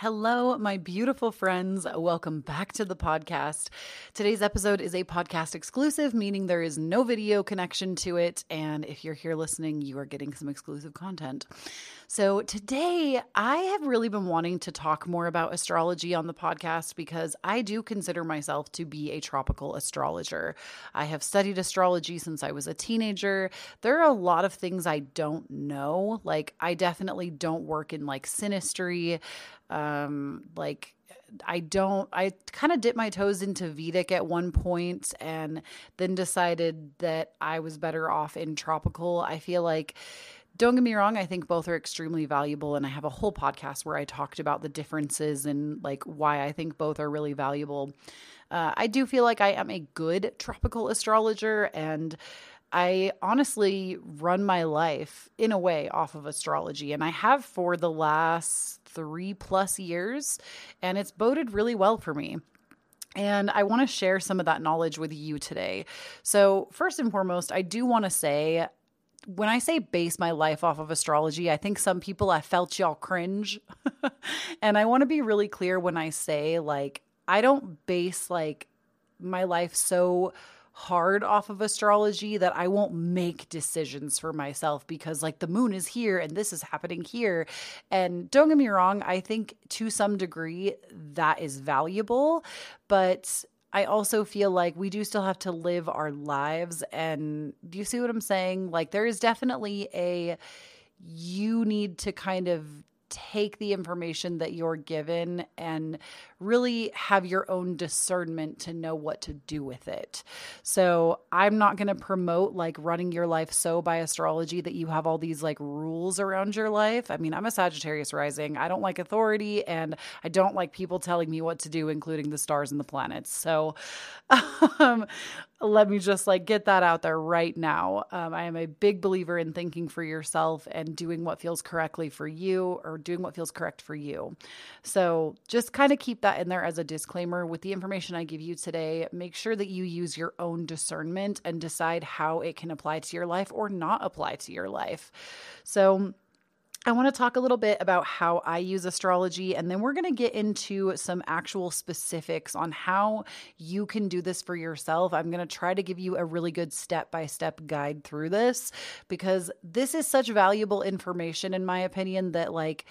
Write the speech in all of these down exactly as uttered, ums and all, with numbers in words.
Hello, my beautiful friends. Welcome back to the podcast. Today's episode is a podcast exclusive, meaning there is no video connection to it. And if you're here listening, you are getting some exclusive content. So today I have really been wanting to talk more about astrology on the podcast because I do consider myself to be a tropical astrologer. I have studied astrology since I was a teenager. There are a lot of things I don't know. Like I definitely don't work in like synastry. Um, like I don't, I kind of dipped my toes into Vedic at one point and then decided that I was better off in tropical. I feel like, don't get me wrong, I think both are extremely valuable. And I have a whole podcast where I talked about the differences and like why I think both are really valuable. Uh, I do feel like I am a good tropical astrologer, and I honestly run my life in a way off of astrology, and I have for the last three plus years, and it's boded really well for me. And I want to share some of that knowledge with you today. So first and foremost, I do want to say, when I say base my life off of astrology, I think some people, I felt y'all cringe. And I want to be really clear when I say, like, I don't base like my life so hard off of astrology that I won't make decisions for myself because like the moon is here and this is happening here. And don't get me wrong, I think to some degree that is valuable, but I also feel like we do still have to live our lives. And do you see what I'm saying? Like there is definitely a, you need to kind of take the information that you're given and really have your own discernment to know what to do with it. So I'm not going to promote like running your life so by astrology that you have all these like rules around your life. I mean, I'm a Sagittarius rising. I don't like authority and I don't like people telling me what to do, including the stars and the planets. So um, let me just like get that out there right now. Um, I am a big believer in thinking for yourself and doing what feels correctly for you or doing what feels correct for you. So just kind of keep that in there as a disclaimer. With the information I give you today, make sure that you use your own discernment and decide how it can apply to your life or not apply to your life. So I want to talk a little bit about how I use astrology, and then we're going to get into some actual specifics on how you can do this for yourself. I'm going to try to give you a really good step-by-step guide through this because this is such valuable information, in my opinion, that like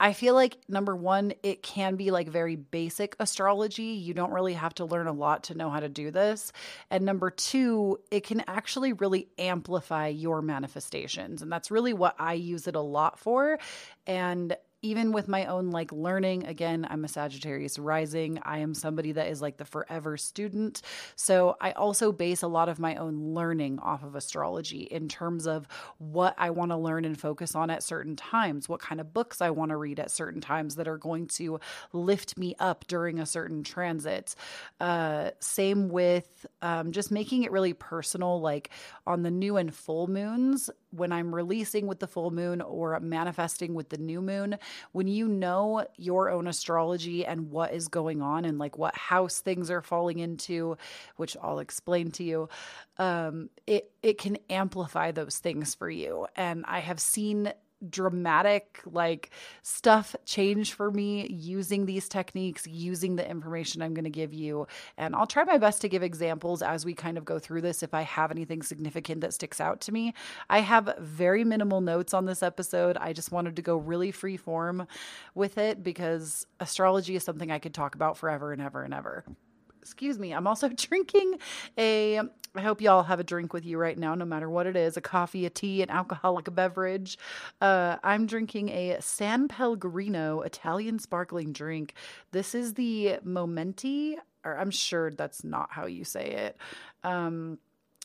I feel like, number one, it can be like very basic astrology. You don't really have to learn a lot to know how to do this. And number two, it can actually really amplify your manifestations. And that's really what I use it a lot for. And even with my own like learning, again, I'm a Sagittarius rising. I am somebody that is like the forever student. So I also base a lot of my own learning off of astrology in terms of what I want to learn and focus on at certain times, what kind of books I want to read at certain times that are going to lift me up during a certain transit. Uh, same with um, just making it really personal, like on the new and full moons, when I'm releasing with the full moon or manifesting with the new moon, when you know your own astrology and what is going on and like what house things are falling into, which I'll explain to you, um, it, it can amplify those things for you. And I have seen dramatic like stuff change for me using these techniques, using the information I'm going to give you. And I'll try my best to give examples as we kind of go through this if I have anything significant that sticks out to me. I have very minimal notes on this episode. I just wanted to go really free form with it because astrology is something I could talk about forever and ever and ever. Excuse me. I'm also drinking a, I hope y'all have a drink with you right now, no matter what it is, a coffee, a tea, an alcoholic beverage. Uh, I'm drinking a San Pellegrino Italian sparkling drink. This is the Momenti, or I'm sure that's not how you say it. Um,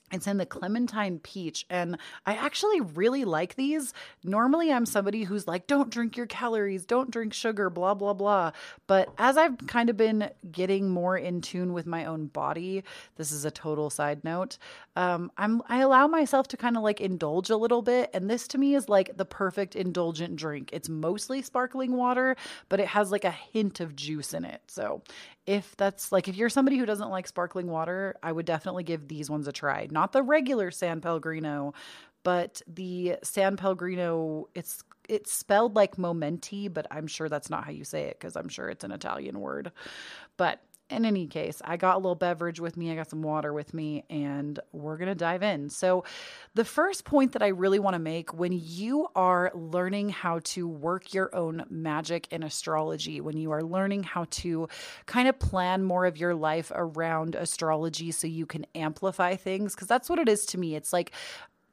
It's in the Clementine Peach, and I actually really like these. Normally, I'm somebody who's like, don't drink your calories, don't drink sugar, blah, blah, blah. But as I've kind of been getting more in tune with my own body, this is a total side note, um, I'm, I allow myself to kind of like indulge a little bit, and this to me is like the perfect indulgent drink. It's mostly sparkling water, but it has like a hint of juice in it. So if that's like, if you're somebody who doesn't like sparkling water, I would definitely give these ones a try. Not the regular San Pellegrino, but the San Pellegrino, it's it's spelled like momenti, but I'm sure that's not how you say it because I'm sure it's an Italian word. But in any case, I got a little beverage with me. I got some water with me, and we're going to dive in. So the first point that I really want to make when you are learning how to work your own magic in astrology, when you are learning how to kind of plan more of your life around astrology so you can amplify things, because that's what it is to me. It's like,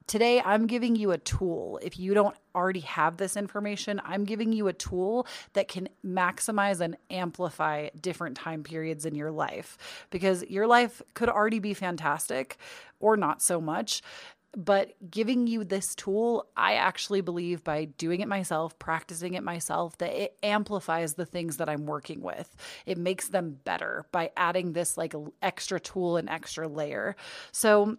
today, I'm giving you a tool. If you don't already have this information, I'm giving you a tool that can maximize and amplify different time periods in your life, because your life could already be fantastic or not so much. But giving you this tool, I actually believe by doing it myself, practicing it myself, that it amplifies the things that I'm working with. It makes them better by adding this like extra tool and extra layer. So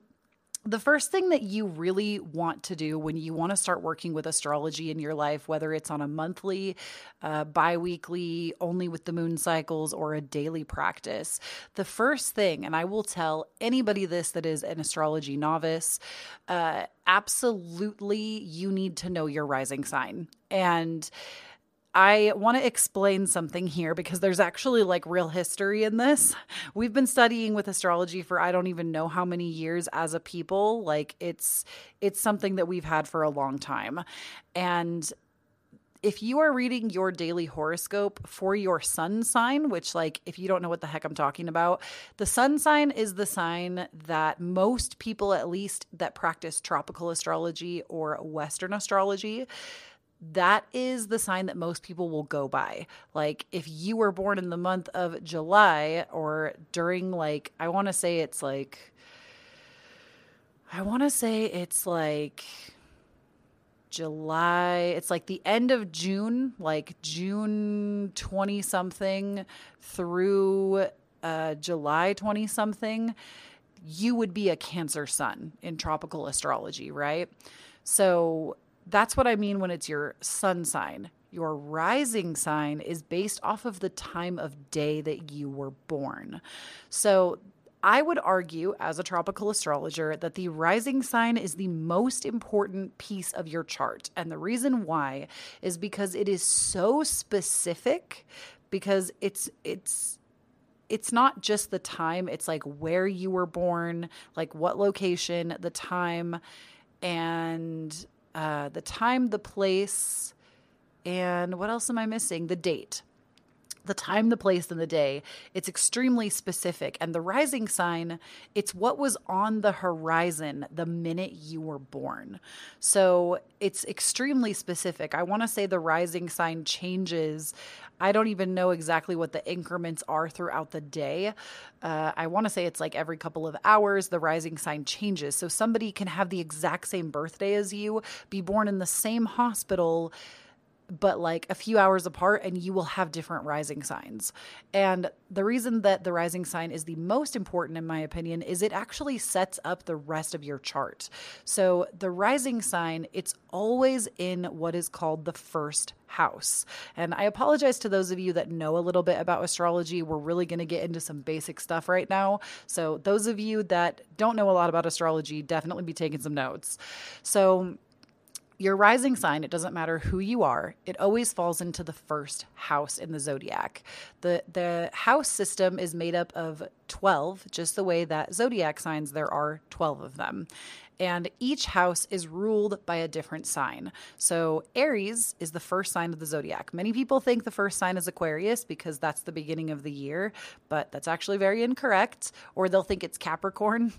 the first thing that you really want to do when you want to start working with astrology in your life, whether it's on a monthly, uh, bi-weekly, only with the moon cycles, or a daily practice, the first thing, and I will tell anybody this that is an astrology novice, uh, absolutely you need to know your rising sign. And I want to explain something here because there's actually like real history in this. We've been studying with astrology for I don't even know how many years as a people. Like it's it's something that we've had for a long time. And if you are reading your daily horoscope for your sun sign, which like if you don't know what the heck I'm talking about, the sun sign is the sign that most people, at least that practice tropical astrology or Western astrology, that is the sign that most people will go by. Like if you were born in the month of July or during like, I want to say it's like, I want to say it's like July, it's like the end of June, like June twentieth something through uh, July twentieth something, you would be a Cancer sun in tropical astrology, right? So that's what I mean when it's your sun sign. Your rising sign is based off of the time of day that you were born. So I would argue as a tropical astrologer that the rising sign is the most important piece of your chart. And the reason why is because it is so specific, because it's it's it's not just the time. It's like where you were born, like what location, the time, and Uh, the time, the place, and what else am I missing? The date. The time, the place, and the day. It's extremely specific. And the rising sign, it's what was on the horizon the minute you were born. So it's extremely specific. I want to say the rising sign changes. I don't even know exactly what the increments are throughout the day. Uh, I want to say it's like every couple of hours, the rising sign changes. So somebody can have the exact same birthday as you, be born in the same hospital, but like a few hours apart, and you will have different rising signs. And the reason that the rising sign is the most important, in my opinion, is it actually sets up the rest of your chart. So the rising sign, it's always in what is called the first house. And I apologize to those of you that know a little bit about astrology. We're really going to get into some basic stuff right now. So those of you that don't know a lot about astrology, definitely be taking some notes. So your rising sign, it doesn't matter who you are, it always falls into the first house in the zodiac. The the house system is made up of twelve, just the way that zodiac signs, there are twelve of them. And each house is ruled by a different sign. So Aries is the first sign of the zodiac. Many people think the first sign is Aquarius because that's the beginning of the year, but that's actually very incorrect, or they'll think it's Capricorn.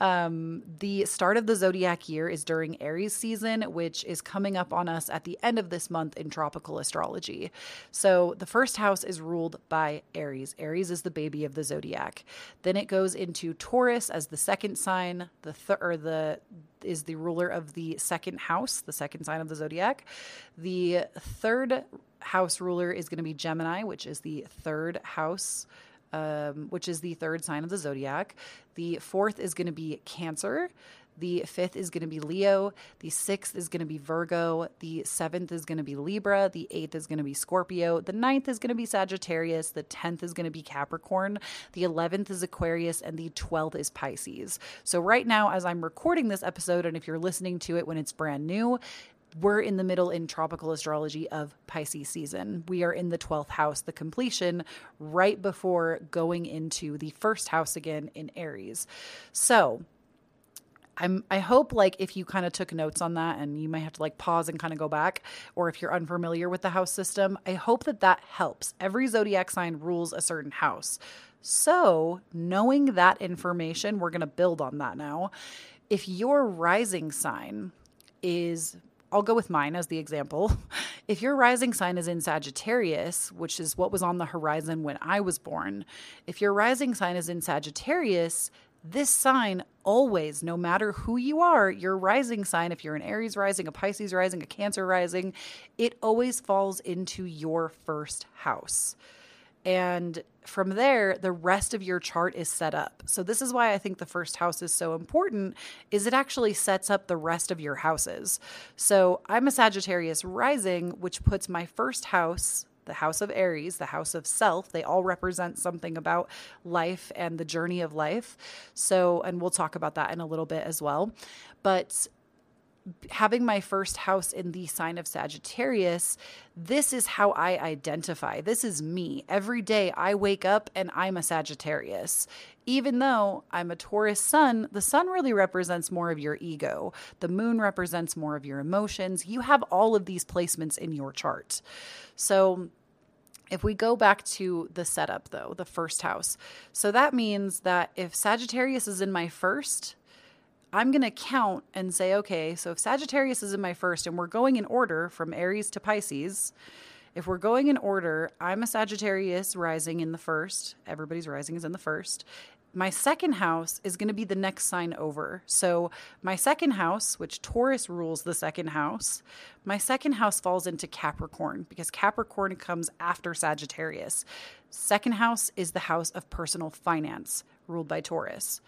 Um, the start of the zodiac year is during Aries season, which is coming up on us at the end of this month in tropical astrology. So the first house is ruled by Aries. Aries is the baby of the zodiac. Then it goes into Taurus as the second sign, the th- or the is the ruler of the second house, the second sign of the zodiac. The third house ruler is going to be Gemini, which is the third house, um, which is the third sign of the zodiac. The fourth is going to be Cancer. The fifth is going to be Leo. The sixth is going to be Virgo. The seventh is going to be Libra. The eighth is going to be Scorpio. The ninth is going to be Sagittarius. The tenth is going to be Capricorn. The eleventh is Aquarius. And the twelfth is Pisces. So right now, as I'm recording this episode, and if you're listening to it when it's brand new, we're in the middle in tropical astrology of Pisces season. We are in the twelfth house, the completion, right before going into the first house again in Aries. So I'm, I hope like if you kind of took notes on that, and you might have to like pause and kind of go back, or if you're unfamiliar with the house system, I hope that that helps. Every zodiac sign rules a certain house. So knowing that information, we're going to build on that now. If your rising sign is, I'll go with mine as the example. If your rising sign is in Sagittarius, which is what was on the horizon when I was born, if your rising sign is in Sagittarius, this sign always, no matter who you are, your rising sign, if you're an Aries rising, a Pisces rising, a Cancer rising, it always falls into your first house. And from there, the rest of your chart is set up. So this is why I think the first house is so important, is it actually sets up the rest of your houses. So I'm a Sagittarius rising, which puts my first house, the house of Aries, the house of self, they all represent something about life and the journey of life. So, and we'll talk about that in a little bit as well. But having my first house in the sign of Sagittarius, this is how I identify. This is me. Every day I wake up and I'm a Sagittarius. Even though I'm a Taurus sun, the sun really represents more of your ego. The moon represents more of your emotions. You have all of these placements in your chart. So if we go back to the setup though, the first house. So that means that if Sagittarius is in my first, I'm going to count and say, okay, so if Sagittarius is in my first and we're going in order from Aries to Pisces, if we're going in order, I'm a Sagittarius rising in the first. Everybody's rising is in the first. My second house is going to be the next sign over. So my second house, which Taurus rules the second house, my second house falls into Capricorn because Capricorn comes after Sagittarius. Second house is the house of personal finance ruled by Taurus.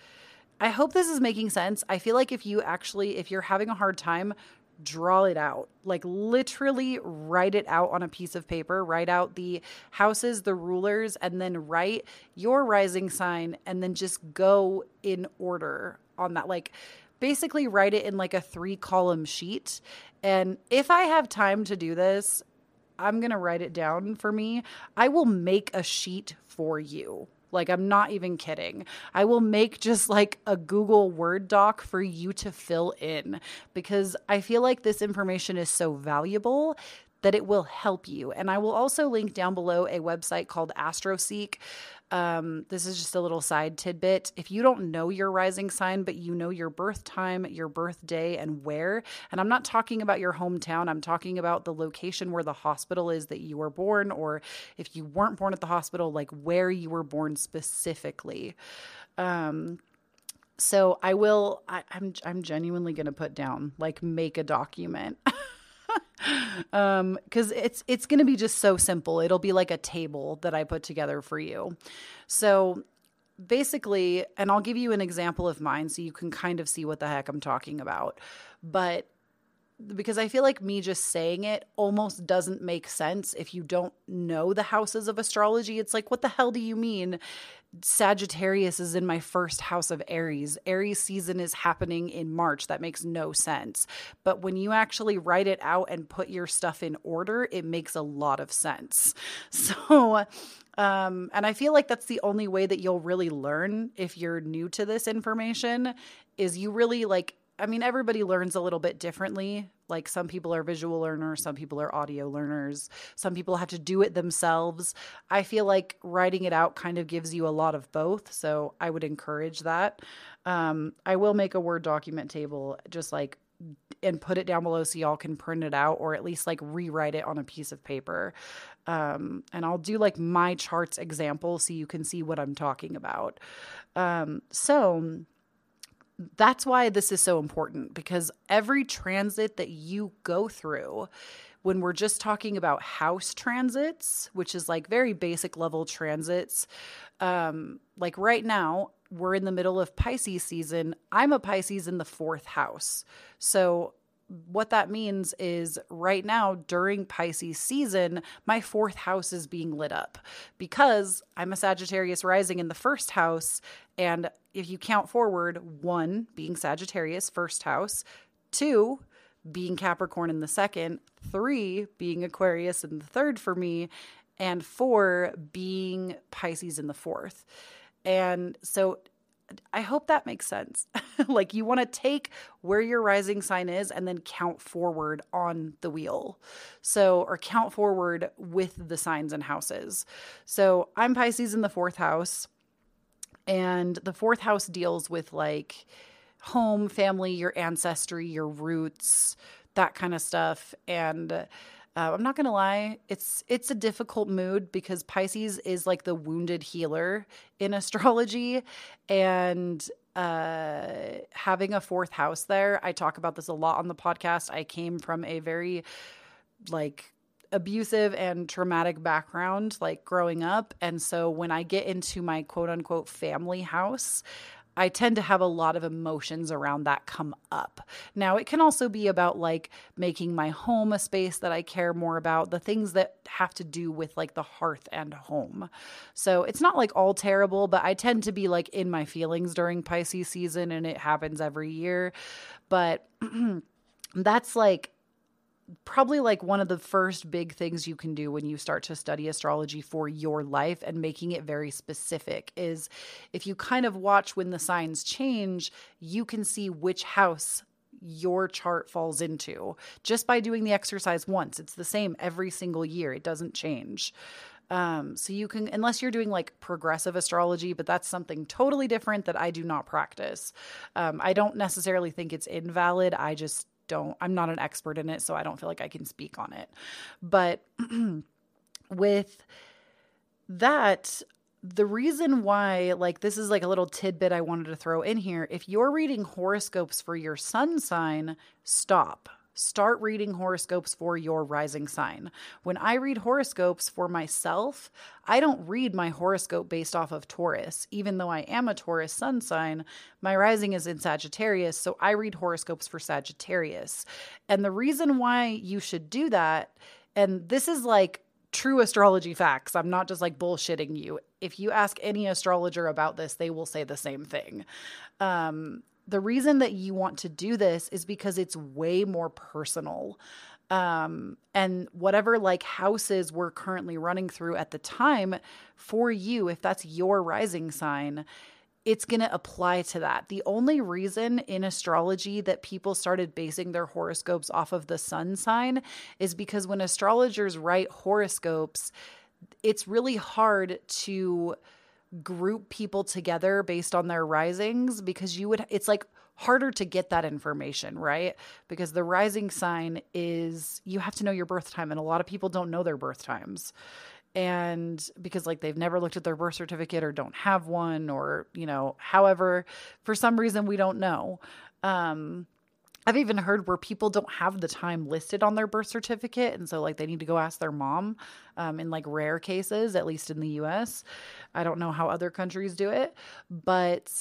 I hope this is making sense. I feel like if you actually, if you're having a hard time, draw it out, like literally write it out on a piece of paper, write out the houses, the rulers, and then write your rising sign and then just go in order on that. Like basically write it in like a three column sheet. And if I have time to do this, I'm going to write it down for me. I will make a sheet for you. Like, I'm not even kidding. I will make just like a Google Word doc for you to fill in because I feel like this information is so valuable that it will help you. And I will also link down below a website called AstroSeek. Um, this is just a little side tidbit. If you don't know your rising sign, but you know your birth time, your birthday, and where, and I'm not talking about your hometown, I'm talking about the location where the hospital is that you were born, or if you weren't born at the hospital, like where you were born specifically. Um, so I will, I, I'm, I'm genuinely going to put down, like make a document. Um, cause it's, it's going to be just so simple. It'll be like a table that I put together for you. So basically, and I'll give you an example of mine so you can kind of see what the heck I'm talking about. But because I feel like me just saying it almost doesn't make sense if you don't know the houses of astrology. It's like, what the hell do you mean? Sagittarius is in my first house of Aries. Aries season is happening in March. That makes no sense. But when you actually write it out and put your stuff in order, it makes a lot of sense. So, um, and I feel like that's the only way that you'll really learn if you're new to this information is you really like, I mean, everybody learns a little bit differently. Like some people are visual learners, some people are audio learners, some people have to do it themselves. I feel like writing it out kind of gives you a lot of both. So I would encourage that. Um, I will make a Word document table just like and put it down below so y'all can print it out or at least like rewrite it on a piece of paper. Um, and I'll do like my charts example so you can see what I'm talking about. Um, so... That's why this is so important because every transit that you go through, when we're just talking about house transits, which is like very basic level transits, um, like right now we're in the middle of Pisces season. I'm a Pisces in the fourth house. So what that means is right now during Pisces season, my fourth house is being lit up because I'm a Sagittarius rising in the first house. And if you count forward, one being Sagittarius, first house, two being Capricorn in the second, three being Aquarius in the third for me, and four being Pisces in the fourth. And so I hope that makes sense. Like, you want to take where your rising sign is and then count forward on the wheel. So, or count forward with the signs and houses. So I'm Pisces in the fourth house, and the fourth house deals with like home, family, your ancestry, your roots, that kind of stuff. And Uh, I'm not going to lie, it's it's a difficult mood because Pisces is like the wounded healer in astrology, and uh, having a fourth house there, I talk about this a lot on the podcast. I came from a very like abusive and traumatic background, like growing up, and so when I get into my quote unquote family house, I tend to have a lot of emotions around that come up. Now, it can also be about like making my home a space that I care more about, the things that have to do with like the hearth and home. So it's not like all terrible, but I tend to be like in my feelings during Pisces season, and it happens every year. But that's like probably like one of the first big things you can do when you start to study astrology for your life and making it very specific is if you kind of watch when the signs change, you can see which house your chart falls into just by doing the exercise once. It's the same every single year. It doesn't change. Um, so you can, unless you're doing like progressive astrology, but that's something totally different that I do not practice. Um, I don't necessarily think it's invalid. I just don't, I'm not an expert in it, so I don't feel like I can speak on it. But with that, the reason why, like, this is like a little tidbit I wanted to throw in here. If you're reading horoscopes for your sun sign, stop. Start reading horoscopes for your rising sign. When I read horoscopes for myself, I don't read my horoscope based off of Taurus. Even though I am a Taurus sun sign, my rising is in Sagittarius, so I read horoscopes for Sagittarius. And the reason why you should do that, and this is like true astrology facts, I'm not just like bullshitting you. If you ask any astrologer about this, they will say the same thing. Um, The reason that you want to do this is because it's way more personal. Um, and whatever like houses we're currently running through at the time for you, if that's your rising sign, it's going to apply to that. The only reason in astrology that people started basing their horoscopes off of the sun sign is because when astrologers write horoscopes, it's really hard to group people together based on their risings because you would, it's like harder to get that information, right? Because the rising sign is, you have to know your birth time, and a lot of people don't know their birth times. And because like they've never looked at their birth certificate or don't have one, or, you know, however, for some reason we don't know. Um, I've even heard where people don't have the time listed on their birth certificate. And so like they need to go ask their mom um, in like rare cases, at least in the U S. I don't know how other countries do it. But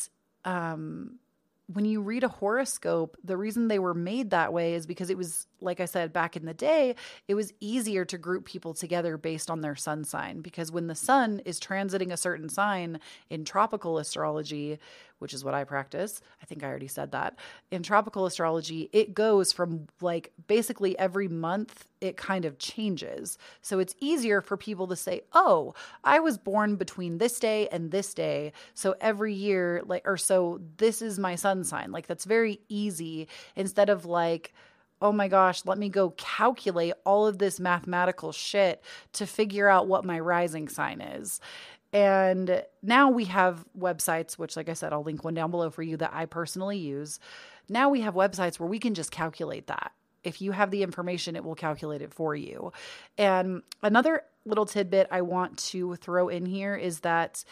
um, when you read a horoscope, the reason they were made that way is because it was, like I said, back in the day, it was easier to group people together based on their sun sign. Because when the sun is transiting a certain sign in tropical astrology, which is what I practice. I think I already said that. In tropical astrology, it goes from like basically every month, it kind of changes. So it's easier for people to say, oh, I was born between this day and this day. So every year, like, or so this is my sun sign. Like that's very easy instead of like, oh my gosh, let me go calculate all of this mathematical shit to figure out what my rising sign is. And now we have websites, which like I said, I'll link one down below for you that I personally use. Now we have websites where we can just calculate that. If you have the information, it will calculate it for you. And another little tidbit I want to throw in here is that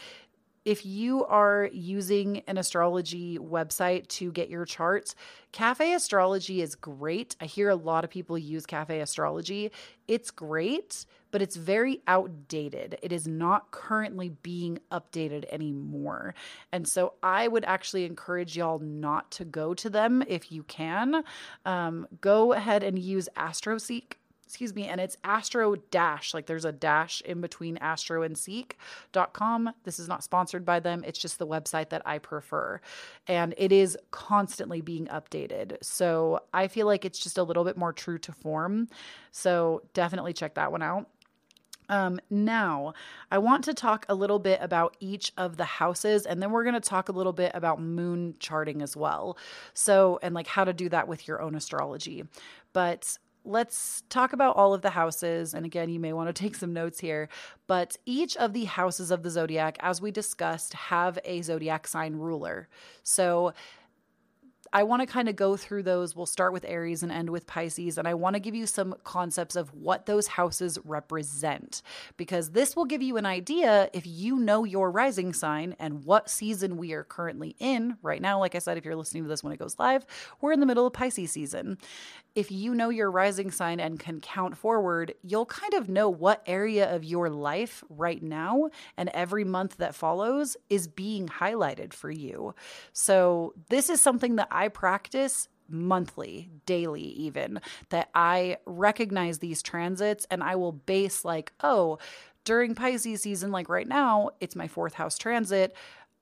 if you are using an astrology website to get your charts, Cafe Astrology is great. I hear a lot of people use Cafe Astrology. It's great, but it's very outdated. It is not currently being updated anymore. And so I would actually encourage y'all not to go to them if you can. Um, go ahead and use AstroSeek. excuse me, and it's astro dash, like there's a dash in between astro and seek dot com. This is not sponsored by them. It's just the website that I prefer, and it is constantly being updated. So I feel like it's just a little bit more true to form. So definitely check that one out. Um, now I want to talk a little bit about each of the houses, and then we're going to talk a little bit about moon charting as well. So, and like how to do that with your own astrology, but let's talk about all of the houses. And again, you may want to take some notes here, but each of the houses of the zodiac, as we discussed, have a zodiac sign ruler. So I want to kind of go through those. We'll start with Aries and end with Pisces. And I want to give you some concepts of what those houses represent, because this will give you an idea if you know your rising sign and what season we are currently in right now. Like I said, if you're listening to this when it goes live, we're in the middle of Pisces season. If you know your rising sign and can count forward, you'll kind of know what area of your life right now and every month that follows is being highlighted for you. So this is something that I I practice monthly, daily even, that I recognize these transits, and I will base like, oh, during Pisces season, like right now, it's my fourth house transit.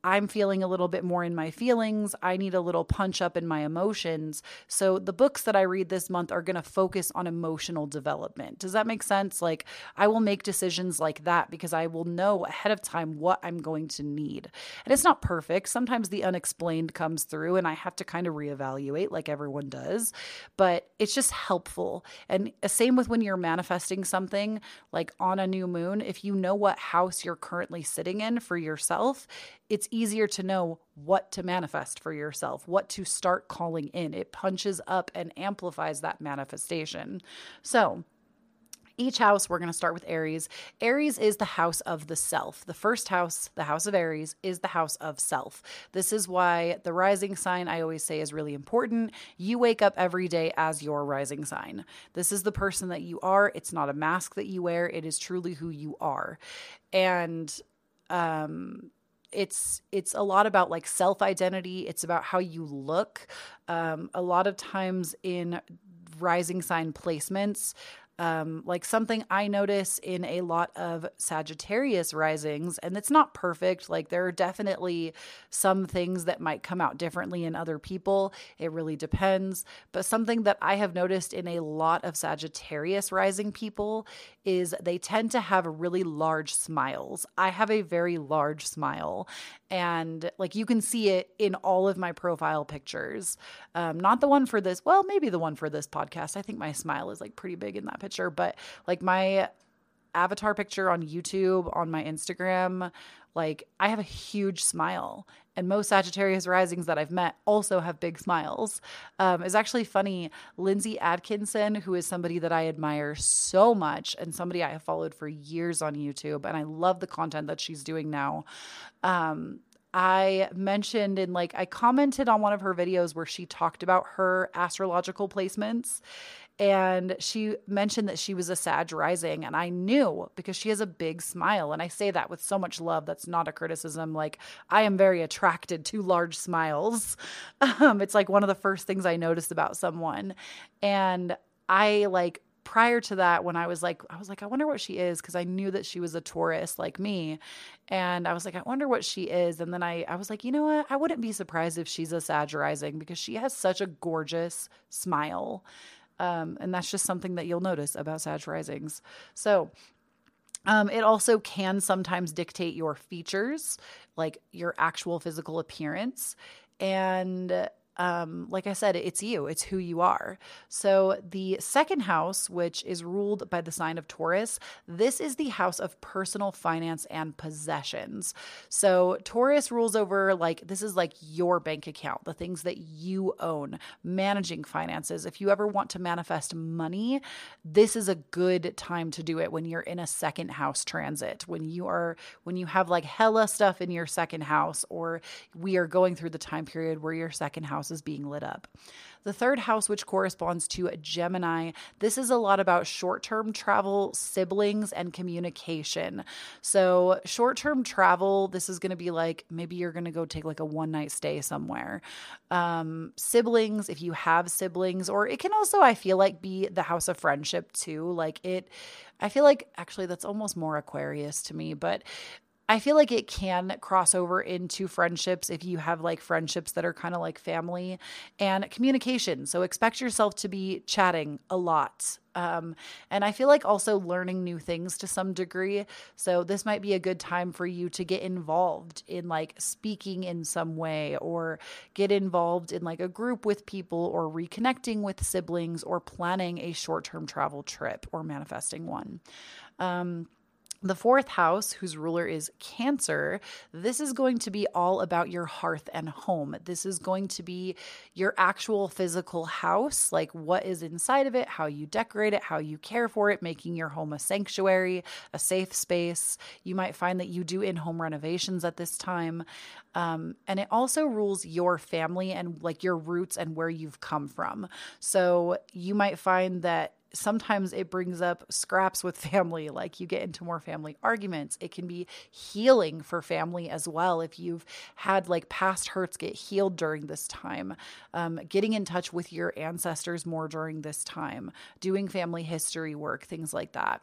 I'm feeling a little bit more in my feelings. I need a little punch up in my emotions. So the books that I read this month are going to focus on emotional development. Does that make sense? Like I will make decisions like that because I will know ahead of time what I'm going to need. And it's not perfect. Sometimes the unexplained comes through and I have to kind of reevaluate like everyone does, but it's just helpful. And same with when you're manifesting something like on a new moon, if you know what house you're currently sitting in for yourself, it's easier to know what to manifest for yourself, what to start calling in. It punches up and amplifies that manifestation. So each house, we're going to start with Aries. Aries is the house of the self. The first house, the house of Aries, is the house of self. This is why the rising sign, I always say, is really important. You wake up every day as your rising sign. This is the person that you are. It's not a mask that you wear. It is truly who you are. And, um, It's it's a lot about like self-identity. It's about how you look. Um, a lot of times in rising sign placements, um, like something I notice in a lot of Sagittarius risings, and it's not perfect. Like there are definitely some things that might come out differently in other people. It really depends. But something that I have noticed in a lot of Sagittarius rising people is they tend to have really large smiles. I have a very large smile, and like you can see it in all of my profile pictures. Um, not the one for this, well, maybe the one for this podcast. I think my smile is like pretty big in that picture, but like my avatar picture on YouTube, on my Instagram, like I have a huge smile, and most Sagittarius risings that I've met also have big smiles. Um, it's actually funny. Lindsay Atkinson, who is somebody that I admire so much and somebody I have followed for years on YouTube, and I love the content that she's doing now. Um, I mentioned in like, I commented on one of her videos where she talked about her astrological placements, and she mentioned that she was a Sag rising, and I knew because she has a big smile. And I say that with so much love. That's not a criticism. Like I am very attracted to large smiles. Um, it's like one of the first things I noticed about someone. And I like prior to that, when I was like, I was like, I wonder what she is. Cause I knew that she was a Taurus like me. And I was like, I wonder what she is. And then I, I was like, you know what? I wouldn't be surprised if she's a Sag rising because she has such a gorgeous smile. Um, and that's just something that you'll notice about Sag risings. So, um, it also can sometimes dictate your features, like your actual physical appearance. And, um, like I said, it's you, it's who you are. So the second house, which is ruled by the sign of Taurus, this is the house of personal finance and possessions. So Taurus rules over like, this is like your bank account, the things that you own, managing finances. If you ever want to manifest money, this is a good time to do it when you're in a second house transit, when you are, when you have like hella stuff in your second house, or we are going through the time period where your second house house is being lit up. The third house, which corresponds to Gemini, this is a lot about short-term travel, siblings, and communication. So short-term travel, this is going to be like, maybe you're going to go take like a one-night stay somewhere. Um, siblings, if you have siblings, or it can also, I feel like, be the house of friendship too. Like it, I feel like actually that's almost more Aquarius to me, but I feel like it can cross over into friendships if you have like friendships that are kind of like family, and communication. So expect yourself to be chatting a lot. Um, and I feel like also learning new things to some degree. So this might be a good time for you to get involved in like speaking in some way, or get involved in like a group with people, or reconnecting with siblings, or planning a short-term travel trip, or manifesting one. Um, The fourth house, whose ruler is Cancer, this is going to be all about your hearth and home. This is going to be your actual physical house, like what is inside of it, how you decorate it, how you care for it, making your home a sanctuary, a safe space. You might find that you do in-home renovations at this time. Um, and it also rules your family and like your roots and where you've come from. So you might find that sometimes it brings up scraps with family, like you get into more family arguments. It can be healing for family as well. If you've had like past hurts get healed during this time, um, getting in touch with your ancestors more during this time, doing family history work, things like that.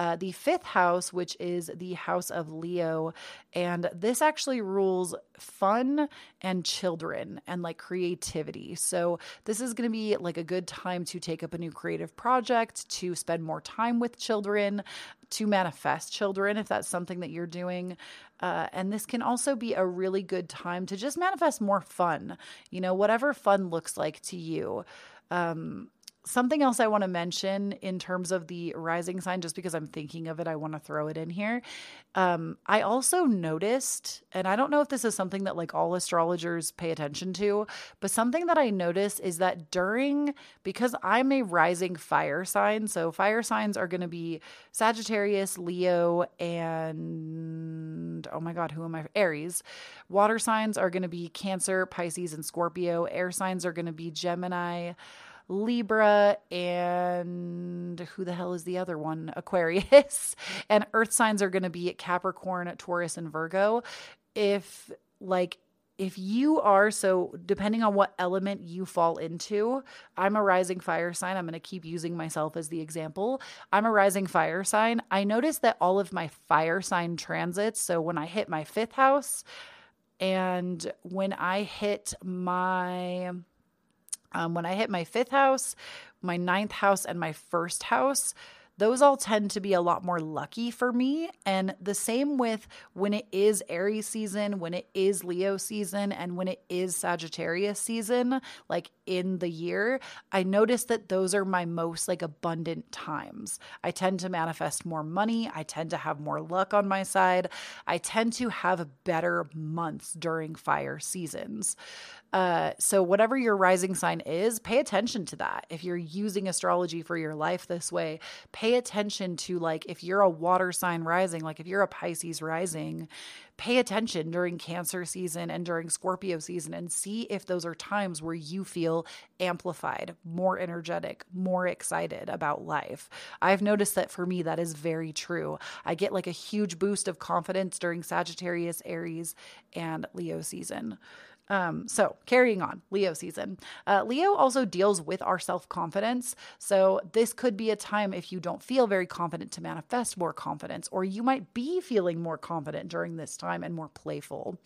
Uh, the fifth house, which is the house of Leo, and this actually rules fun and children and like creativity. So this is going to be like a good time to take up a new creative project, to spend more time with children, to manifest children if that's something that you're doing. Uh, and this can also be a really good time to just manifest more fun, you know, whatever fun looks like to you. Um, Something else I want to mention in terms of the rising sign, just because I'm thinking of it, I want to throw it in here. Um, I also noticed, and I don't know if this is something that like all astrologers pay attention to, but something that I noticed is that during, because I'm a rising fire sign, so fire signs are going to be Sagittarius, Leo, and oh my God, who am I? Aries. Water signs are going to be Cancer, Pisces, and Scorpio. Air signs are going to be Gemini, Libra, and who the hell is the other one? Aquarius. And earth signs are going to be Capricorn, Taurus, and Virgo. If like, if you are, so depending on what element you fall into, I'm a rising fire sign. I'm going to keep using myself as the example. I'm a rising fire sign. I noticed that all of my fire sign transits, so when I hit my fifth house and when I hit my... Um, when I hit my fifth house, my ninth house, and my first house, those all tend to be a lot more lucky for me. And the same with when it is Aries season, when it is Leo season, and when it is Sagittarius season, like in the year, I notice that those are my most like abundant times. I tend to manifest more money. I tend to have more luck on my side. I tend to have better months during fire seasons. Uh, so whatever your rising sign is, pay attention to that. If you're using astrology for your life this way, pay attention to like, if you're a water sign rising, like if you're a Pisces rising, pay attention during Cancer season and during Scorpio season, and see if those are times where you feel amplified, more energetic, more excited about life. I've noticed that for me, that is very true. I get like a huge boost of confidence during Sagittarius, Aries, and Leo season. Um, so carrying on, Leo season. Uh, Leo also deals with our self-confidence. So this could be a time, if you don't feel very confident, to manifest more confidence, or you might be feeling more confident during this time and more playful.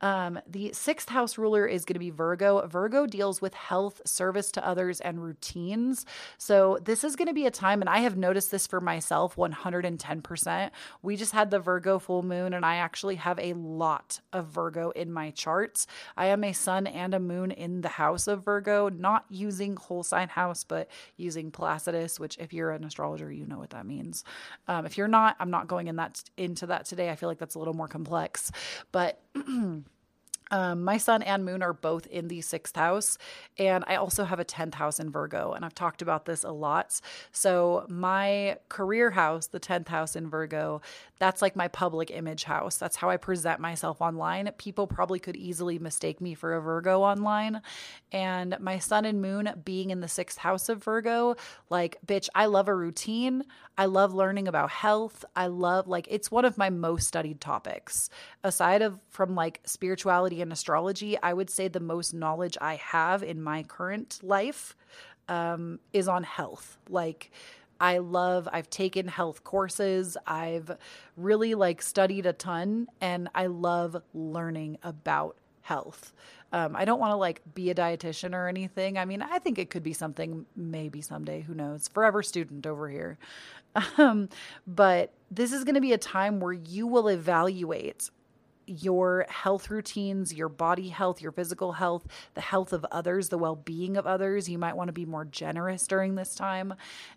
Um, the sixth house ruler is going to be Virgo. Virgo deals with health, service to others, and routines. So this is going to be a time, and I have noticed this for myself one hundred ten percent. We just had the Virgo full moon, and I actually have a lot of Virgo in my charts. I am a sun and a moon in the house of Virgo, not using whole sign house, but using Placidus, which if you're an astrologer, you know what that means. Um, if you're not, I'm not going in that into that today. I feel like that's a little more complex, but Um, my sun and moon are both in the sixth house, and I also have a tenth house in Virgo, and I've talked about this a lot. So my career house, the tenth house in Virgo, that's like my public image house. That's how I present myself online. People probably could easily mistake me for a Virgo online. And my sun and moon being in the sixth house of Virgo, like, bitch, I love a routine. I love learning about health. I love, like, it's one of my most studied topics. Aside of from like spirituality and astrology, I would say the most knowledge I have in my current life um, is on health. Like, I love, I've taken health courses. I've really like studied a ton, and I love learning about health. Um, I don't want to like be a dietitian or anything. I mean, I think it could be something maybe someday, who knows, forever student over here. Um, but this is going to be a time where you will evaluate your health routines, your body health, your physical health, the health of others, the well-being of others. You might want to be more generous during this time.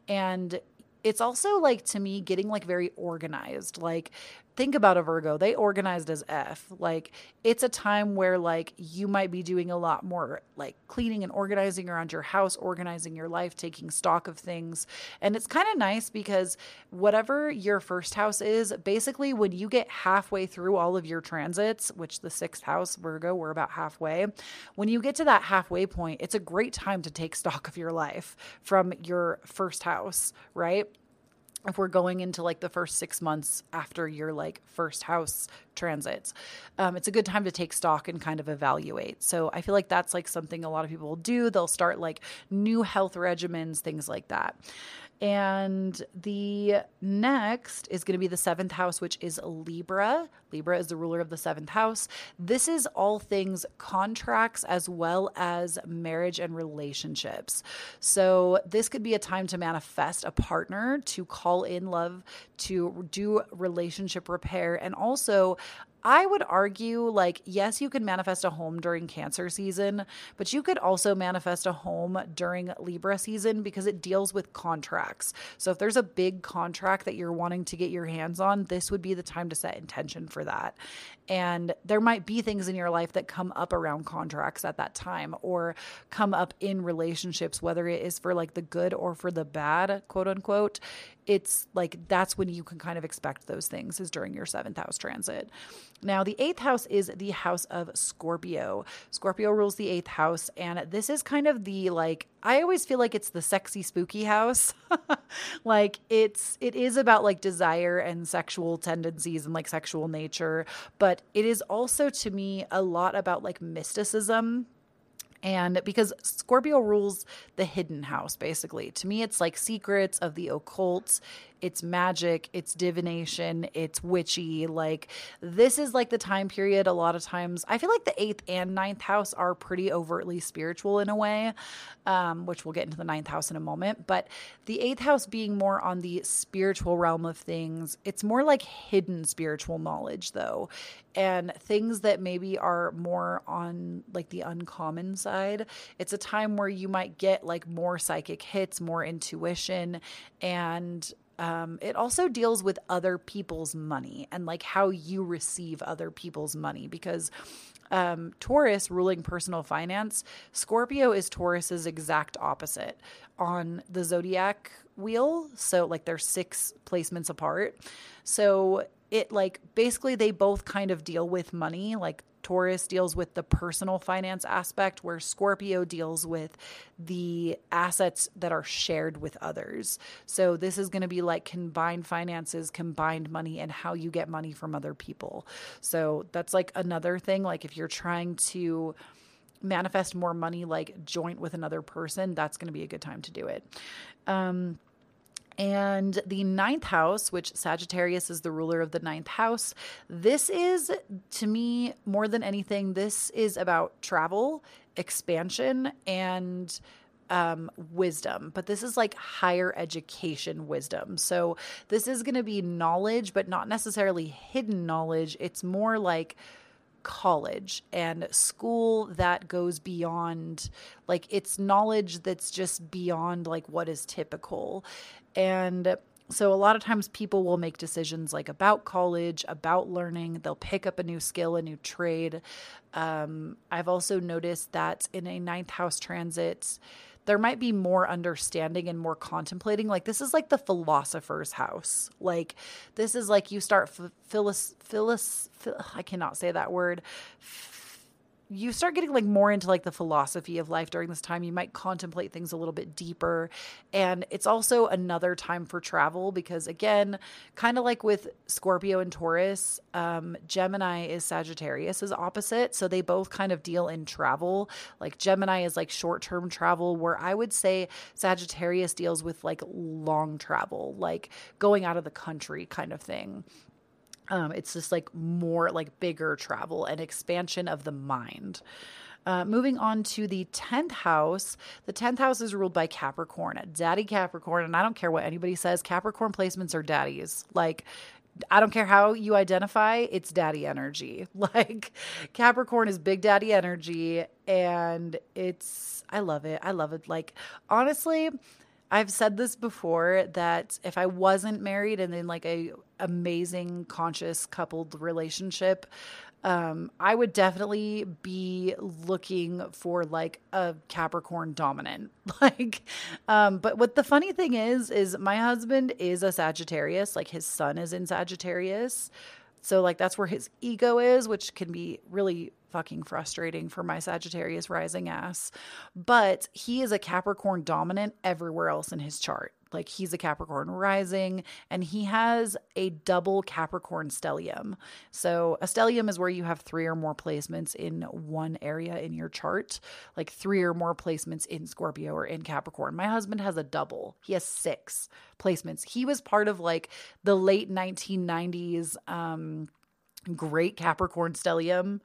And it's also like, to me, getting like very organized. Like, think about a Virgo, they organized as F. Like, it's a time where like you might be doing a lot more like cleaning and organizing around your house, organizing your life, taking stock of things. And it's kind of nice because whatever your first house is, basically when you get halfway through all of your transits, which the sixth house Virgo, we're about halfway. When you get to that halfway point, it's a great time to take stock of your life from your first house, right? If we're going into like the first six months after your like first house transits, um, it's a good time to take stock and kind of evaluate. So I feel like that's like something a lot of people will do. They'll start like new health regimens, things like that. And the next is going to be the seventh house, which is Libra. Libra is the ruler of the seventh house. This is all things contracts as well as marriage and relationships. So this could be a time to manifest a partner, to call in love, to do relationship repair. And also, I would argue, like, yes, you can manifest a home during Cancer season, but you could also manifest a home during Libra season because it deals with contracts. So if there's a big contract that you're wanting to get your hands on, this would be the time to set intention for that. And there might be things in your life that come up around contracts at that time, or come up in relationships, whether it is for like the good or for the bad, quote unquote. It's like, that's when you can kind of expect those things, is during your seventh house transit. Now, the eighth house is the house of Scorpio. Scorpio rules the eighth house. And this is kind of the, like, I always feel like it's the sexy, spooky house. Like, it's, it is about like desire and sexual tendencies and like sexual nature, but it is also, to me, a lot about like mysticism. And because Scorpio rules the hidden house, basically, to me, it's like secrets of the occult. It's magic, it's divination, it's witchy. Like, this is like the time period. A lot of times I feel like the eighth and ninth house are pretty overtly spiritual in a way, um, which we'll get into the ninth house in a moment. But the eighth house being more on the spiritual realm of things, it's more like hidden spiritual knowledge though, and things that maybe are more on like the uncommon side. It's a time where you might get like more psychic hits, more intuition, and Um, it also deals with other people's money and like how you receive other people's money, because um, Taurus ruling personal finance, Scorpio is Taurus's exact opposite on the zodiac wheel. So like they're six placements apart. So it like basically they both kind of deal with money. Like Taurus deals with the personal finance aspect, where Scorpio deals with the assets that are shared with others. So this is going to be like combined finances, combined money, and how you get money from other people. So that's like another thing. Like if you're trying to manifest more money, like joint with another person, that's going to be a good time to do it. Um, And the ninth house, which Sagittarius is the ruler of the ninth house. This is, to me, more than anything, this is about travel, expansion, and um, wisdom. But this is like higher education wisdom. So this is going to be knowledge, but not necessarily hidden knowledge. It's more like college and school that goes beyond, like, it's knowledge that's just beyond like what is typical. And So a lot of times people will make decisions like about college, about learning. They'll pick up a new skill, a new trade. Um, I've also noticed that in a ninth house transit, there might be more understanding and more contemplating. Like this is like the philosopher's house. Like this is like you start f- philis, philis, phil- I cannot say that word. You start getting like more into like the philosophy of life during this time. You might contemplate things a little bit deeper. And it's also another time for travel because again, kind of like with Scorpio and Taurus, um, Gemini is Sagittarius's opposite. So they both kind of deal in travel. Like Gemini is like short-term travel, where I would say Sagittarius deals with like long travel, like going out of the country kind of thing. Um, it's just like more like bigger travel and expansion of the mind. Uh, moving on to the tenth house. The tenth house is ruled by Capricorn, Daddy Capricorn. And I don't care what anybody says. Capricorn placements are daddies. Like, I don't care how you identify. It's daddy energy. Like Capricorn is big daddy energy. And it's, I love it. I love it. Like, honestly, I've said this before, that if I wasn't married and in like a amazing conscious coupled relationship, um, I would definitely be looking for like a Capricorn dominant, like, um, but what the funny thing is, is my husband is a Sagittarius, like his sun is in Sagittarius. So like, that's where his ego is, which can be really fucking frustrating for my Sagittarius rising ass, but he is a Capricorn dominant everywhere else in his chart. Like he's a Capricorn rising and he has a double Capricorn stellium. So a stellium is where you have three or more placements in one area in your chart, like three or more placements in Scorpio or in Capricorn. My husband has a double. He has six placements. He was part of like the late nineteen nineties, um, great Capricorn stellium.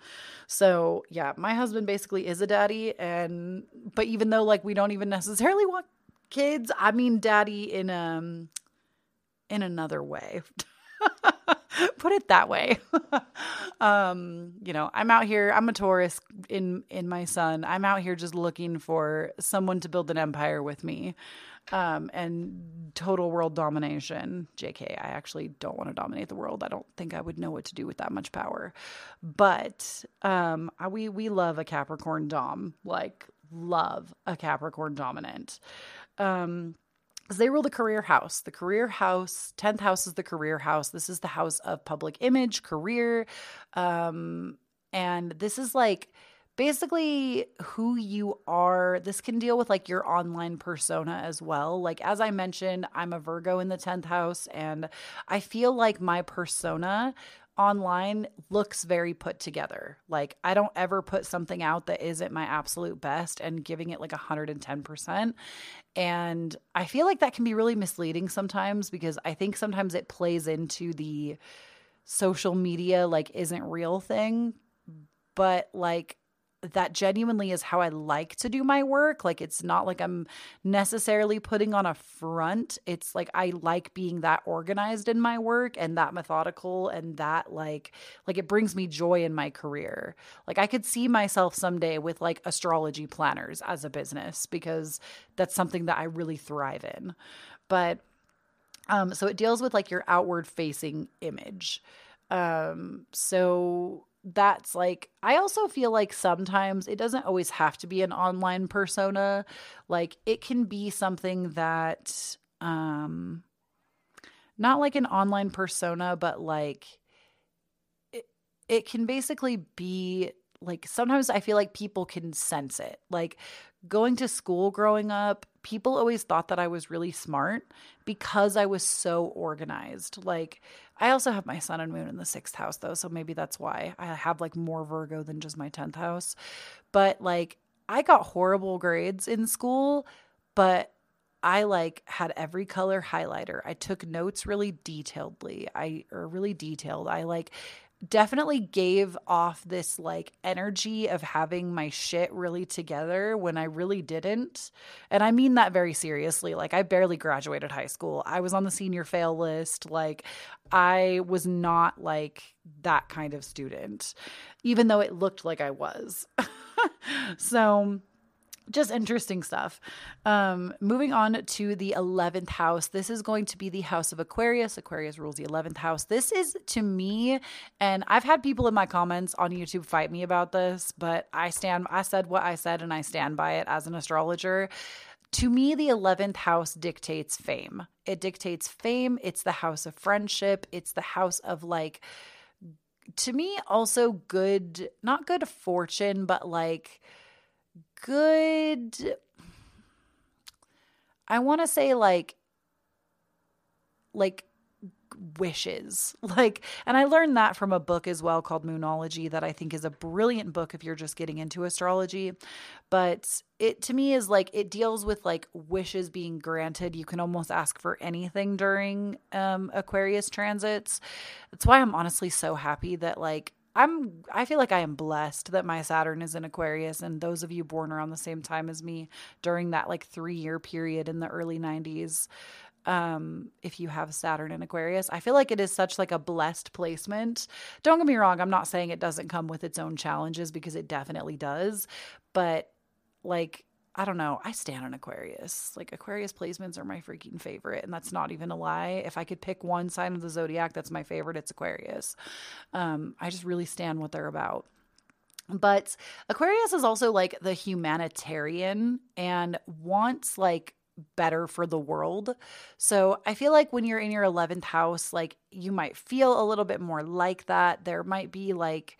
So yeah, my husband basically is a daddy. And, but even though like, we don't even necessarily want kids, I mean, daddy in, um, in another way, put it that way. um, you know, I'm out here, I'm a Taurus in, in my son. I'm out here just looking for someone to build an empire with me. Um, and total world domination. J K, I actually don't want to dominate the world. I don't think I would know what to do with that much power, but, um, I, we, we love a Capricorn dom, like love a Capricorn dominant. Um, because they rule the career house. The career house, tenth house is the career house. This is the house of public image, career. Um, and this is like basically who you are. This can deal with like your online persona as well. Like, as I mentioned, I'm a Virgo in the tenth house, and I feel like my persona online looks very put together. Like I don't ever put something out that isn't my absolute best and giving it like one hundred ten percent. And I feel like that can be really misleading sometimes, because I think sometimes it plays into the social media, like isn't real thing, but like that genuinely is how I like to do my work. Like it's not like I'm necessarily putting on a front. It's like I like being that organized in my work and that methodical and that like, like it brings me joy in my career. Like I could see myself someday with like astrology planners as a business, because that's something that I really thrive in. But um, so it deals with like your outward facing image. Um, so that's like, I also feel like sometimes it doesn't always have to be an online persona. Like it can be something that, um, not like an online persona, but like it, it can basically be like, sometimes I feel like people can sense it. Like going to school growing up, people always thought that I was really smart because I was so organized. Like I also have my sun and moon in the sixth house though. So maybe that's why I have like more Virgo than just my tenth house. But like I got horrible grades in school, but I like had every color highlighter. I took notes really detailedly. I or really detailed. I like definitely gave off this like energy of having my shit really together when I really didn't. And I mean that very seriously. Like I barely graduated high school. I was on the senior fail list. Like I was not like that kind of student, even though it looked like I was. So just interesting stuff. Um, moving on to the eleventh house. This is going to be the house of Aquarius. Aquarius rules the eleventh house. This is, to me, and I've had people in my comments on YouTube fight me about this, but I stand, I said what I said and I stand by it as an astrologer. To me, the eleventh house dictates fame. It dictates fame. It's the house of friendship. It's the house of, like, to me, also good, not good fortune, but like good, I want to say like, like wishes, like, and I learned that from a book as well called Moonology that I think is a brilliant book if you're just getting into astrology. But it to me is like, it deals with like wishes being granted. You can almost ask for anything during um, Aquarius transits. That's why I'm honestly so happy that like, I'm, I feel like I am blessed that my Saturn is in Aquarius, and those of you born around the same time as me during that like three year period in the early nineties, um, if you have Saturn in Aquarius, I feel like it is such like a blessed placement. Don't get me wrong. I'm not saying it doesn't come with its own challenges, because it definitely does, but like, I don't know. I stand on Aquarius. Like, Aquarius placements are my freaking favorite. And that's not even a lie. If I could pick one sign of the zodiac that's my favorite, it's Aquarius. Um, I just really stand what they're about. But Aquarius is also like the humanitarian and wants like better for the world. So I feel like when you're in your eleventh house, like you might feel a little bit more like that. There might be like,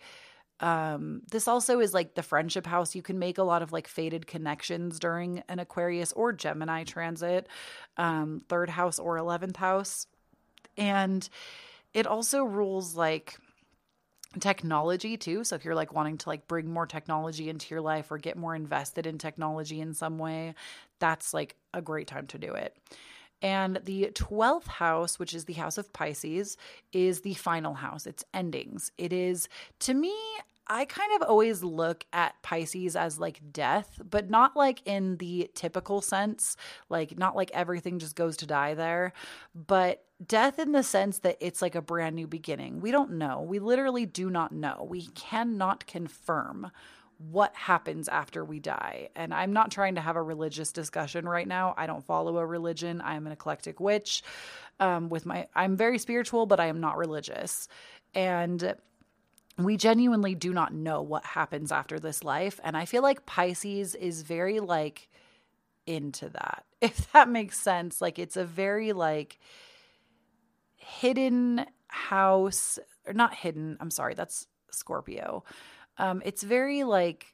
Um, this also is like the friendship house. You can make a lot of like faded connections during an Aquarius or Gemini transit, um, third house or eleventh house. And it also rules like technology too. So if you're like wanting to like bring more technology into your life or get more invested in technology in some way, that's like a great time to do it. And the twelfth house, which is the house of Pisces, is the final house. It's endings. It is, to me, I kind of always look at Pisces as like death, but not like in the typical sense, like not like everything just goes to die there, but death in the sense that it's like a brand new beginning. We don't know. We literally do not know. We cannot confirm what happens after we die. And I'm not trying to have a religious discussion right now. I don't follow a religion. I'm an eclectic witch. Um, with my, I'm very spiritual, but I am not religious. And we genuinely do not know what happens after this life. And I feel like Pisces is very like into that, if that makes sense. Like, it's a very like hidden house, or not hidden. I'm sorry. That's Scorpio. Um, it's very like,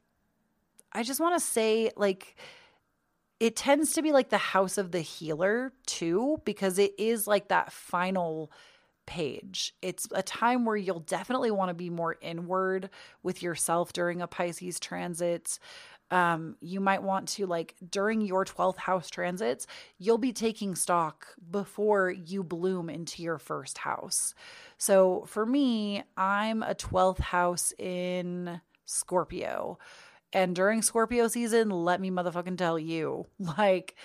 I just want to say like, it tends to be like the house of the healer too, because it is like that final page. It's a time where you'll definitely want to be more inward with yourself during a Pisces transit. Um, you might want to like during your twelfth house transits, you'll be taking stock before you bloom into your first house. So for me, I'm a twelfth house in Scorpio, and during Scorpio season, let me motherfucking tell you, like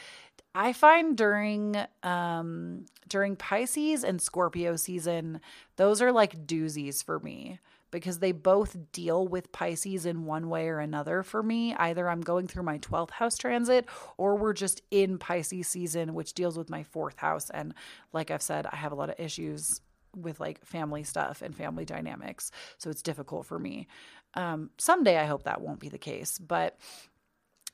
I find during, um, during Pisces and Scorpio season, those are like doozies for me, because they both deal with Pisces in one way or another for me. Either I'm going through my twelfth house transit, or we're just in Pisces season, which deals with my fourth house. And like I've said, I have a lot of issues with like family stuff and family dynamics. So it's difficult for me. Um, someday I hope that won't be the case, but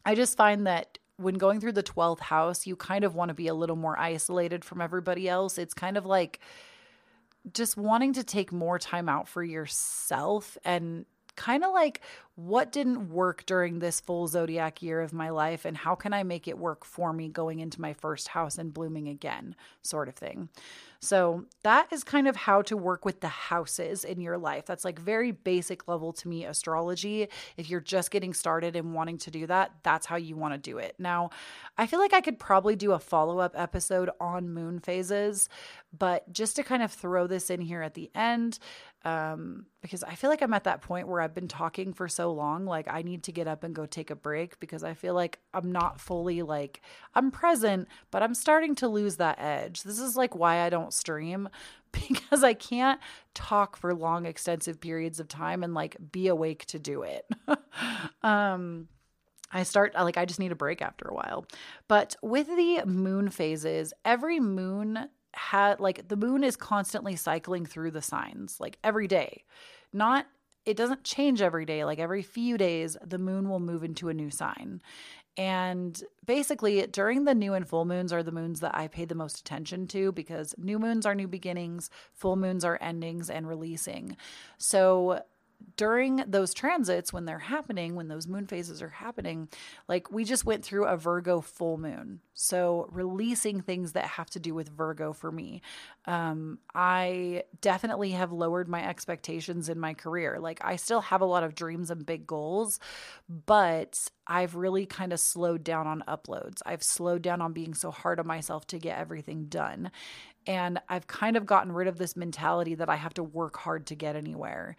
I just find that when going through the twelfth house, you kind of want to be a little more isolated from everybody else. It's kind of like just wanting to take more time out for yourself and kind of like, what didn't work during this full zodiac year of my life, and how can I make it work for me going into my first house and blooming again, sort of thing. So that is kind of how to work with the houses in your life. That's like very basic level to me, astrology. If you're just getting started and wanting to do that, that's how you want to do it. Now, I feel like I could probably do a follow-up episode on moon phases, but just to kind of throw this in here at the end, um, because I feel like I'm at that point where I've been talking for so long, like I need to get up and go take a break, because I feel like I'm not fully like, I'm present, but I'm starting to lose that edge. This is like why I don't stream, because I can't talk for long, extensive periods of time and like be awake to do it. um, I start, like, I just need a break after a while. But with the moon phases, every moon had, like, the moon is constantly cycling through the signs, like, every day. Not, it doesn't change every day. Like, every few days, the moon will move into a new sign. And basically, during the new and full moons are the moons that I pay the most attention to, because new moons are new beginnings, full moons are endings and releasing. So during those transits, when they're happening, when those moon phases are happening, like we just went through a Virgo full moon. So releasing things that have to do with Virgo for me. Um, I definitely have lowered my expectations in my career. Like I still have a lot of dreams and big goals, but I've really kind of slowed down on uploads. I've slowed down on being so hard on myself to get everything done. And I've kind of gotten rid of this mentality that I have to work hard to get anywhere.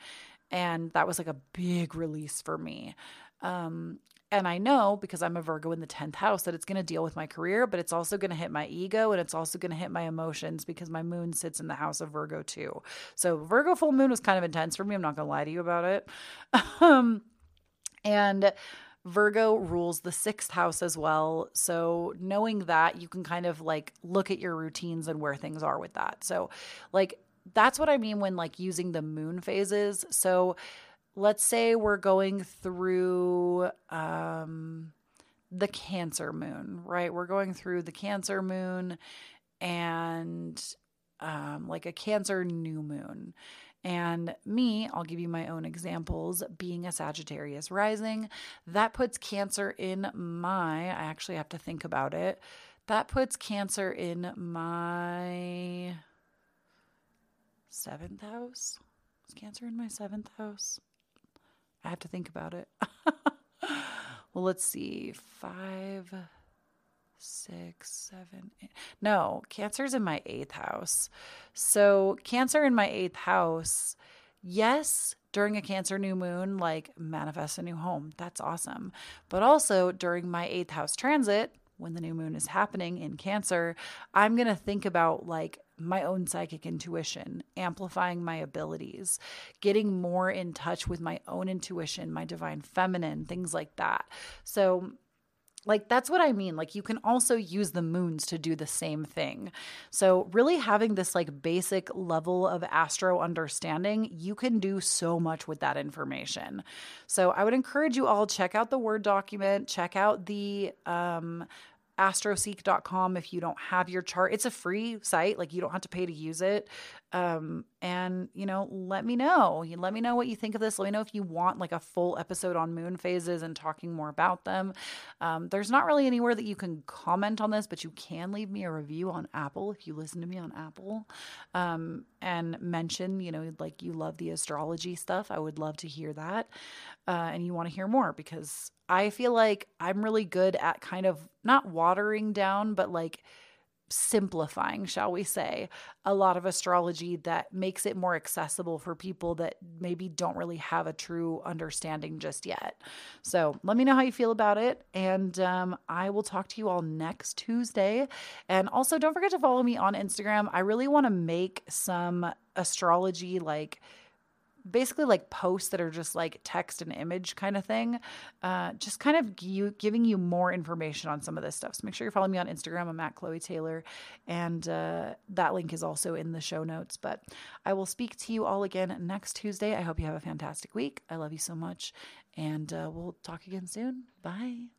And that was like a big release for me. Um, and I know because I'm a Virgo in the tenth house that it's going to deal with my career, but it's also going to hit my ego and it's also going to hit my emotions because my moon sits in the house of Virgo too. So Virgo full moon was kind of intense for me. I'm not going to lie to you about it. um, and Virgo rules the sixth house as well. So knowing that, you can kind of like look at your routines and where things are with that. So like, that's what I mean when like using the moon phases. So let's say we're going through um, the Cancer moon, right? We're going through the Cancer moon and um, like a Cancer new moon. And me, I'll give you my own examples, being a Sagittarius rising, that puts Cancer in my, I actually have to think about it. That puts Cancer in my... seventh house? Is Cancer in my seventh house? I have to think about it. Well, let's see. Five, six, seven, eight. No, Cancer's in my eighth house. So Cancer in my eighth house, yes, during a Cancer new moon, like manifest a new home. That's awesome. But also during my eighth house transit, when the new moon is happening in Cancer, I'm going to think about like my own psychic intuition, amplifying my abilities, getting more in touch with my own intuition, my divine feminine, things like that. So like, that's what I mean. Like you can also use the moons to do the same thing. So really having this like basic level of astro understanding, you can do so much with that information. So I would encourage you all, check out the Word document, check out the, um, astroseek dot com if you don't have your chart. It's a free site. Like you don't have to pay to use it. Um, and you know, let me know, you let me know what you think of this. Let me know if you want like a full episode on moon phases and talking more about them. Um, there's not really anywhere that you can comment on this, but you can leave me a review on Apple. If you listen to me on Apple, um, and mention, you know, like you love the astrology stuff. I would love to hear that. Uh, and you want to hear more because I feel like I'm really good at kind of not watering down, but like simplifying, shall we say, a lot of astrology that makes it more accessible for people that maybe don't really have a true understanding just yet. So let me know how you feel about it. And um, I will talk to you all next Tuesday. And also don't forget to follow me on Instagram. I really want to make some astrology like basically like posts that are just like text and image kind of thing. Uh, just kind of g- giving you more information on some of this stuff. So make sure you're following me on Instagram. I'm at Chloe Taylor. And uh, that link is also in the show notes, but I will speak to you all again next Tuesday. I hope you have a fantastic week. I love you so much. And uh, we'll talk again soon. Bye.